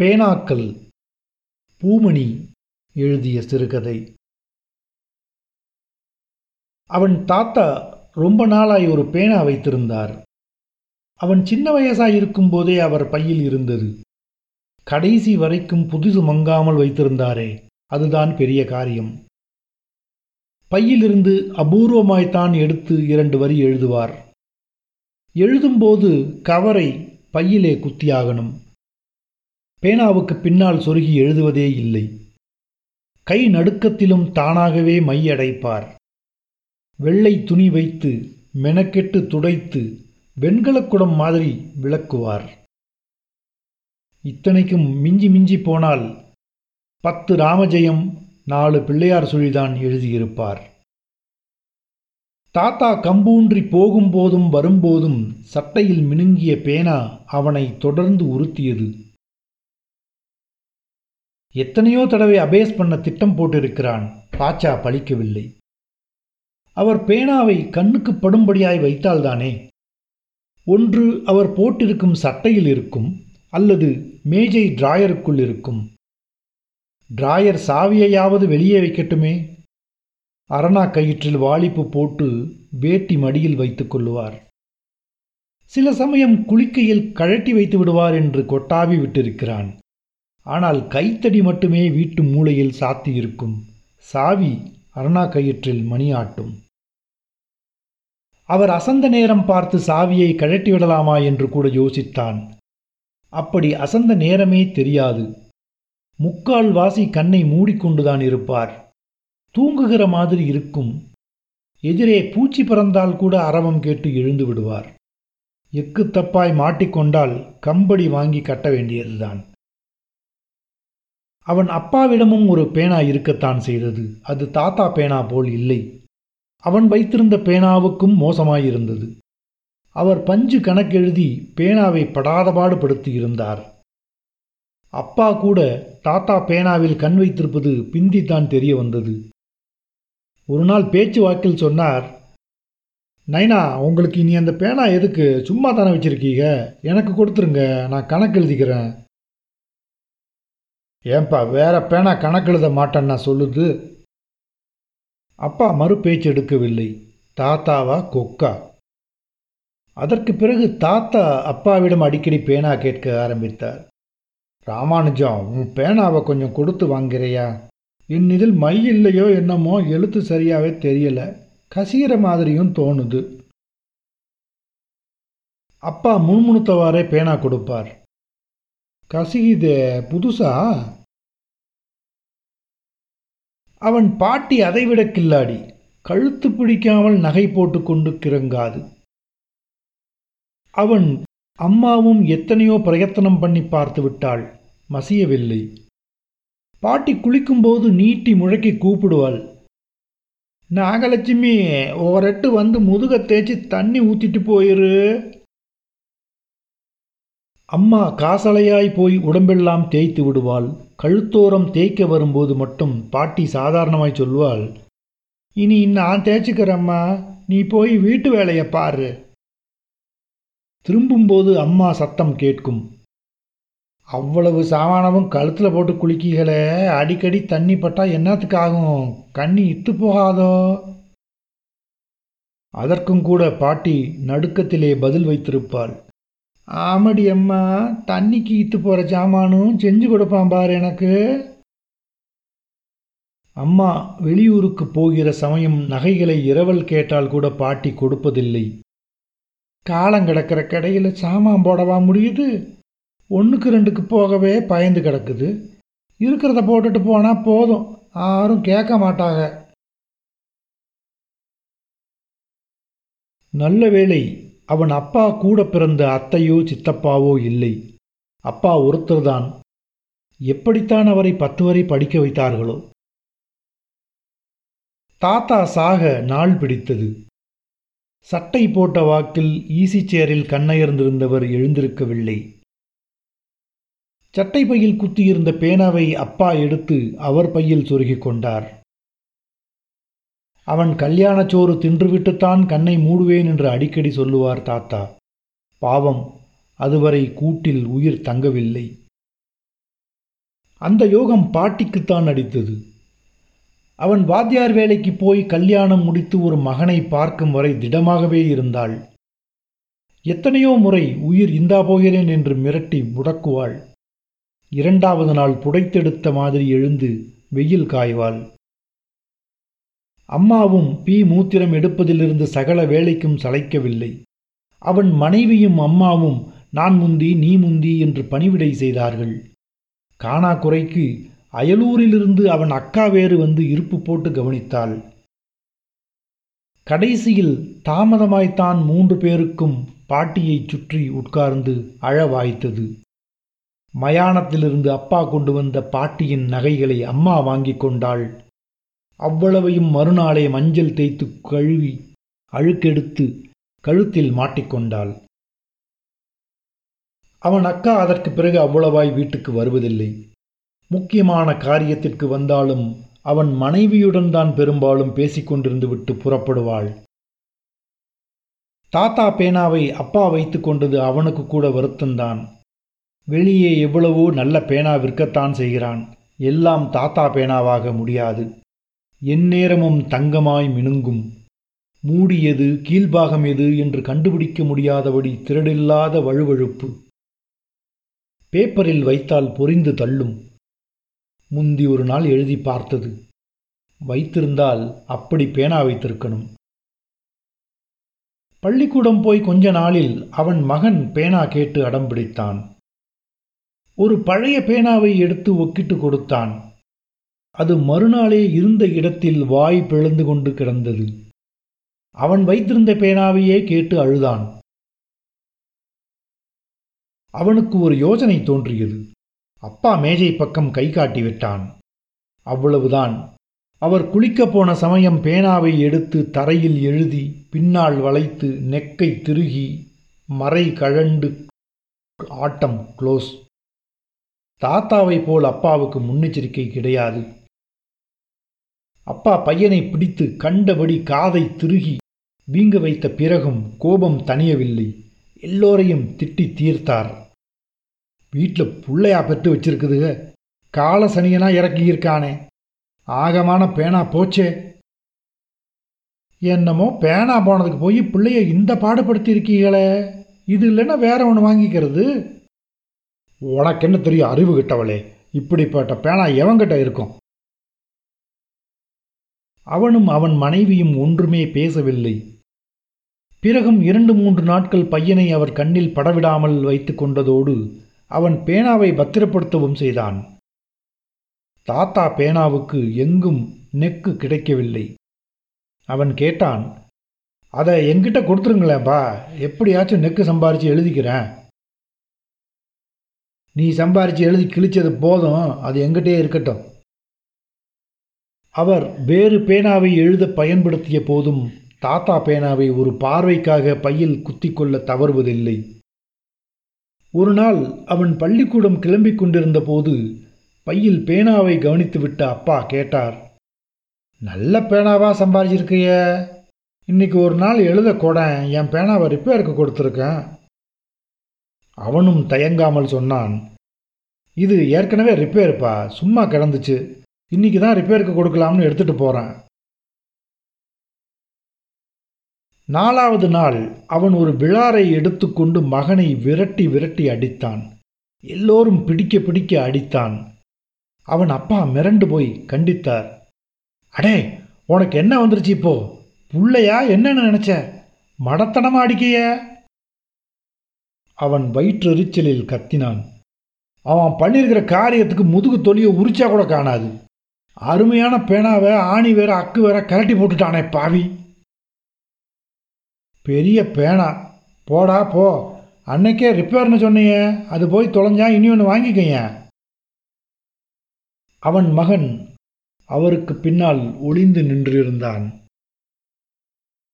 பேனாக்கள் பூமணி எழுதிய சிறுகதை. அவன் தாத்தா ரொம்ப நாளாய் ஒரு பேனா வைத்திருந்தார். அவன் சின்ன வயசாயிருக்கும் போதே அவர் பையில் இருந்தது. கடைசி வரைக்கும் புதுசு மங்காமல் வைத்திருந்தாரே, அதுதான் பெரிய காரியம். பையிலிருந்து அபூர்வமாய்த்தான் எடுத்து இரண்டு வரி எழுதுவார். எழுதும்போது கவரை பையிலே குத்தியாகணும். பேனாவுக்கு பின்னால் சொருகி எழுதுவதே இல்லை. கை நடுக்கத்திலும் தானாகவே மையடைப்பார். வெள்ளை துணி வைத்து மெனக்கெட்டு துடைத்து வெண்கலக்குடம் மாதிரி விளக்குவார். இத்தனைக்கும் மிஞ்சி மிஞ்சி போனால் 10 ராமஜெயம் 4 பிள்ளையார் சுழிதான் எழுதியிருப்பார். தாத்தா கம்பூன்றி போகும்போதும் வரும்போதும் சட்டையில் மினுங்கிய பேனா அவனை தொடர்ந்து உறுத்தியது. எத்தனையோ தடவை அபேஸ் பண்ண திட்டம் போட்டிருக்கிறான், பாச்சா பழிக்கவில்லை. அவர் பேனாவை கண்ணுக்கு படும்படியாய் வைத்தால்தானே. ஒன்று அவர் போட்டிருக்கும் சட்டையில் இருக்கும், அல்லது மேஜை டிராயருக்குள் இருக்கும். டிராயர் சாவியையாவது வெளியே வைக்கட்டுமே. அரணா கயிற்றில் வாளிப்பு போட்டு வேட்டி மடியில் வைத்துக் கொள்ளுவார். சில சமயம் குளிக்கையில் கழட்டி வைத்து விடுவார் என்று கொட்டாவி விட்டிருக்கிறான். ஆனால் கைத்தடி மட்டுமே வீட்டு மூளையில் சாத்தியிருக்கும். சாவி அரணா கயிற்றில் மணியாட்டும். அவர் அசந்த நேரம் பார்த்து சாவியை கழட்டி விடலாமா என்று கூட யோசித்தான். அப்படி அசந்த நேரமே தெரியாது. முக்கால் வாசி கண்ணை மூடிக்கொண்டுதான் இருப்பார். தூங்குகிற மாதிரி இருக்கும். எதிரே பூச்சி பறந்தால் கூட அரவம் கேட்டு எழுந்து விடுவார். எக்கு தப்பாய் மாட்டிக்கொண்டால் கம்படி வாங்கி கட்ட வேண்டியதுதான். அவன் அப்பாவிடமும் ஒரு பேனா இருக்கத்தான் செய்தது. அது தாத்தா பேனா போல் இல்லை. அவன் வைத்திருந்த பேனாவுக்கும் மோசமாயிருந்தது. அவர் பஞ்சு கணக்கெழுதி பேனாவை படாதபாடு படுத்தியிருந்தார். அப்பா கூட தாத்தா பேனாவில் கண் வைத்திருப்பது பிந்தித்தான் தெரிய வந்தது. ஒரு நாள் பேச்சு வாக்கில் சொன்னார், "நைனா, உங்களுக்கு இனி அந்த பேனா எதுக்கு? சும்மா தானே வச்சிருக்கீங்க. எனக்கு கொடுத்துருங்க, நான் கணக்கு எழுதிக்கிறேன்." "ஏன்பா, வேற பேனா கணக்கெழுத மாட்டேன்னா சொல்லுது?" அப்பா மறு பேச்சு எடுக்கவில்லை. தாத்தாவா கொக்கா? அதற்கு பிறகு தாத்தா அப்பாவிடம் அடிக்கடி பேனா கேட்க ஆரம்பித்தார். "ராமானுஜம், உன் பேனாவை கொஞ்சம் கொடுத்து வாங்குறியா? இன்னிதில் மை இல்லையோ என்னமோ, எழுத்து சரியாகவே தெரியல, கசிகிற மாதிரியும் தோணுது." அப்பா முணுமுணுத்தவாறே பேனா கொடுப்பார். "கசிகிதே, புதுசா?" அவன் பாட்டி அதைவிட கில்லாடி. கழுத்து பிடிக்காமல் நகை போட்டுக்கொண்டு கிறங்காது. அவன் அம்மாவும் எத்தனையோ பிரயத்தனம் பண்ணி பார்த்து விட்டாள், மசியவில்லை. பாட்டி குளிக்கும்போது நீட்டி முழக்கி கூப்பிடுவாள், "நாகலட்சுமி, ஓரெட்டு வந்து முதுக தேய்ச்சி தண்ணி ஊற்றிட்டு போயிரு." அம்மா காசலையாய் போய் உடம்பெல்லாம் தேய்த்து விடுவாள். கழுத்தோரம் தேய்க்க வரும்போது மட்டும் பாட்டி சாதாரணமாய் சொல்வாள், "இனி நான் தேய்ச்சிக்கிறேம்மா, நீ போய் வீட்டு வேலையை பாரு." திரும்பும்போது அம்மா சத்தம் கேட்கும், "அவ்வளவு சாமானமும் கழுத்தில் போட்டு குளிக்கிகளே, அடிக்கடி தண்ணி பட்டா என்னத்துக்காகும்? கண்ணி இத்து போகாதோ?" அதற்கும் கூட பாட்டி நடுக்கத்திலே பதில் வைத்திருப்பாள், "ஆமடி அம்மா, தண்ணிக்கு இத்து போகிற சாமானும் செஞ்சு கொடுப்பான் பார் எனக்கு." அம்மா வெளியூருக்கு போகிற சமயம் நகைகளை இரவல் கேட்டால் கூட பாட்டி கொடுப்பதில்லை. "காலம் கிடக்கிற கடையில் சாமான் போடவா முடியுது? 1க்கு 2க்கு போகவே பயந்து கிடக்குது. இருக்கிறத போட்டுட்டு போனால் போதும், யாரும் கேட்க மாட்டாங்க." நல்ல வேளை அவன் அப்பா கூட பிறந்த அத்தையோ சித்தப்பாவோ இல்லை. அப்பா ஒருத்தர்தான். எப்படித்தான் அவரை 10 வரை படிக்க வைத்தார்களோ. தாத்தா சாக நாள் பிடித்தது. சட்டை போட்ட வாக்கில் ஈசி சேரில் கண்ணயர்ந்திருந்தவர் எழுந்திருக்கவில்லை. சட்டை பையில் குத்தியிருந்த பேனாவை அப்பா எடுத்து அவர் பையில் சொருகிக் கொண்டார். அவன் கல்யாணச்சோறு தின்றுவிட்டுத்தான் கண்ணை மூடுவேன் என்று அடிக்கடி சொல்லுவார் தாத்தா. பாவம், அதுவரை கூட்டில் உயிர் தங்கவில்லை. அந்த யோகம் பாட்டிக்குத்தான் அடித்தது. அவன் வாத்தியார் வேலைக்கு போய் கல்யாணம் முடித்து ஒரு மகனை பார்க்கும் வரை திடமாகவே இருந்தாள். எத்தனையோ முறை உயிர் இந்தா போகிறேன் என்று மிரட்டி முடக்குவாள். இரண்டாவது நாள் புடைத்தெடுத்த மாதிரி எழுந்து வெயில் காய்வாள். அம்மாவும் பீ மூத்திரம் எடுப்பதிலிருந்து சகல வேலைக்கும் சளைக்கவில்லை. அவன் மனைவியும் அம்மாவும் நான் முந்தி நீ முந்தி என்று பணிவிடை செய்தார்கள். கானாக்குறைக்கு அயலூரிலிருந்து அவன் அக்கா வேறு வந்து இருப்பு போட்டு கவனித்தாள். கடைசியில் தாமதமாய்த்தான் 3 பேருக்கும் பாட்டியைச் சுற்றி உட்கார்ந்து அழ வாய்த்தது. மயானத்திலிருந்து அப்பா கொண்டு வந்த பாட்டியின் நகைகளை அம்மா வாங்கி கொண்டாள். அவ்வளவையும் மறுநாளே மஞ்சள் தேய்த்து கழுவி அழுக்கெடுத்து கழுத்தில் மாட்டிக்கொண்டாள். அவன் அக்கா அதற்கு பிறகு அவ்வளவாய் வீட்டுக்கு வருவதில்லை. முக்கியமான காரியத்திற்கு வந்தாலும் அவன் மனைவியுடன் தான் பெரும்பாலும் பேசிக்கொண்டிருந்து விட்டு புறப்படுவாள். தாத்தா பேனாவை அப்பா வைத்து கொண்டது அவனுக்கு கூட வருத்தந்தான். வெளியே எவ்வளவோ நல்ல பேனா விற்கத்தான் செய்கிறான். எல்லாம் தாத்தா பேனாவாக முடியாது. எந்நேரமும் தங்கமாய் மினுங்கும், மூடியது கீழ்பாகம் எது என்று கண்டுபிடிக்க முடியாதபடி திரடில்லாத வழுவழுப்பு, பேப்பரில் வைத்தால் பொறிந்து தள்ளும். முந்தி ஒரு நாள் எழுதி பார்த்தது. வைத்திருந்தால் அப்படி பேனா வைத்திருக்கணும். பள்ளிக்கூடம் போய் கொஞ்ச நாளில் அவன் மகன் பேனா கேட்டு அடம்பிடித்தான். ஒரு பழைய பேனாவை எடுத்து ஒக்கிட்டு கொடுத்தான். அது மறுநாளே இருந்த இடத்தில் வாய் பிளந்து கொண்டு கிடந்தது. அவன் வைத்திருந்த பேனாவையே கேட்டு அழுதான். அவனுக்கு ஒரு யோசனை தோன்றியது. அப்பா மேஜை பக்கம் கை காட்டிவிட்டான். அவ்வளவுதான். அவர் குளிக்கப் போன சமயம் பேனாவை எடுத்து தரையில் எழுதி பின்னால் வளைத்து நெக்கை திருகி மறை கழண்டு ஆட்டம் க்ளோஸ். தாத்தாவை போல் அப்பாவுக்கு முன்னெச்சரிக்கை கிடையாது. அப்பா பையனை பிடித்து கண்டபடி காதை திருகி வீங்க வைத்த பிறகும் கோபம் தணியவில்லை. எல்லோரையும் திட்டி தீர்த்தார். வீட்டில் புள்ளையா பெற்று வச்சிருக்குதுக, கால சனியனா இறக்கியிருக்கானே, ஆகமான பேனா போச்சே. என்னமோ பேனா போனதுக்கு போய் பிள்ளைய இந்த பாடுபடுத்தியிருக்கீங்களே, இது இல்லைன்னா வேற ஒன்று வாங்கிக்கிறது. உனக்கு என்ன தெரியும் அறிவு கிட்டவளே, இப்படிப்பட்ட பேனா எவங்கிட்ட இருக்கும்? அவனும் அவன் மனைவியும் ஒன்றுமே பேசவில்லை. பிறகும் 2-3 நாட்கள் பையனை அவர் கண்ணில் படவிடாமல் வைத்து கொண்டதோடு அவன் பேனாவை பத்திரப்படுத்தவும் செய்தான். தாத்தா பேனாவுக்கு எங்கும் நெக்கு கிடைக்கவில்லை. அவன் கேட்டான், அதை என்கிட்ட கொடுத்துருங்களேப்பா, எப்படியாச்சும் நெக்கு சம்பாரித்து எழுதிக்கிறேன். நீ சம்பாரித்து எழுதி கிழிச்சது போதும், அது எங்கிட்டே இருக்கட்டும். அவர் வேறு பேனாவை எழுத பயன்படுத்திய போதும் தாத்தா பேனாவை ஒரு பார்வைக்காக பையில் குத்திக்கொள்ள தவறுவதில்லை. ஒரு நாள் அவன் பள்ளிக்கூடம் கிளம்பிக் கொண்டிருந்த போது பையில் பேனாவை கவனித்துவிட்ட அப்பா கேட்டார், நல்ல பேனாவா சம்பாரிச்சிருக்கைய, இன்னைக்கு ஒரு நாள் எழுத கூட என் பேனாவை ரிப்பேருக்கு கொடுத்துருக்கேன். அவனும் தயங்காமல் சொன்னான், இது ஏற்கனவே ரிப்பேர்ப்பா, சும்மா கிடந்துச்சு, இன்னைக்கு தான் ரிப்பேருக்கு கொடுக்கலாம்னு எடுத்துகிட்டு போகிறேன். 4வது நாள் அவன் ஒரு விழாரை எடுத்துக்கொண்டு மகனை விரட்டி விரட்டி அடித்தான். எல்லோரும் பிடிக்க பிடிக்க அடித்தான். அவன் அப்பா மிரண்டு போய் கண்டித்தார். அடே, உனக்கு என்ன வந்துருச்சு இப்போ? புள்ளையா என்னன்னு நினச்ச? மடத்தனமா அடிக்கைய? அவன் வயிற்றெரிச்சலில் கத்தினான். அவன் பண்ணியிருக்கிற காரியத்துக்கு முதுகு தொலியை உரிச்சா கூட காணாது. அருமையான பேனாவை ஆணி வேற அக்கு வேற கரட்டி போட்டுட்டானே பாவி. பெரிய பேனா, போடா போ, அன்னைக்கே ரிப்பேர்னு சொன்னியே, அது போய் தொலைஞ்சா இனி ஒன்று வாங்கிக்கைய. அவன் மகன் அவருக்கு பின்னால் ஒளிந்து நின்றிருந்தான்.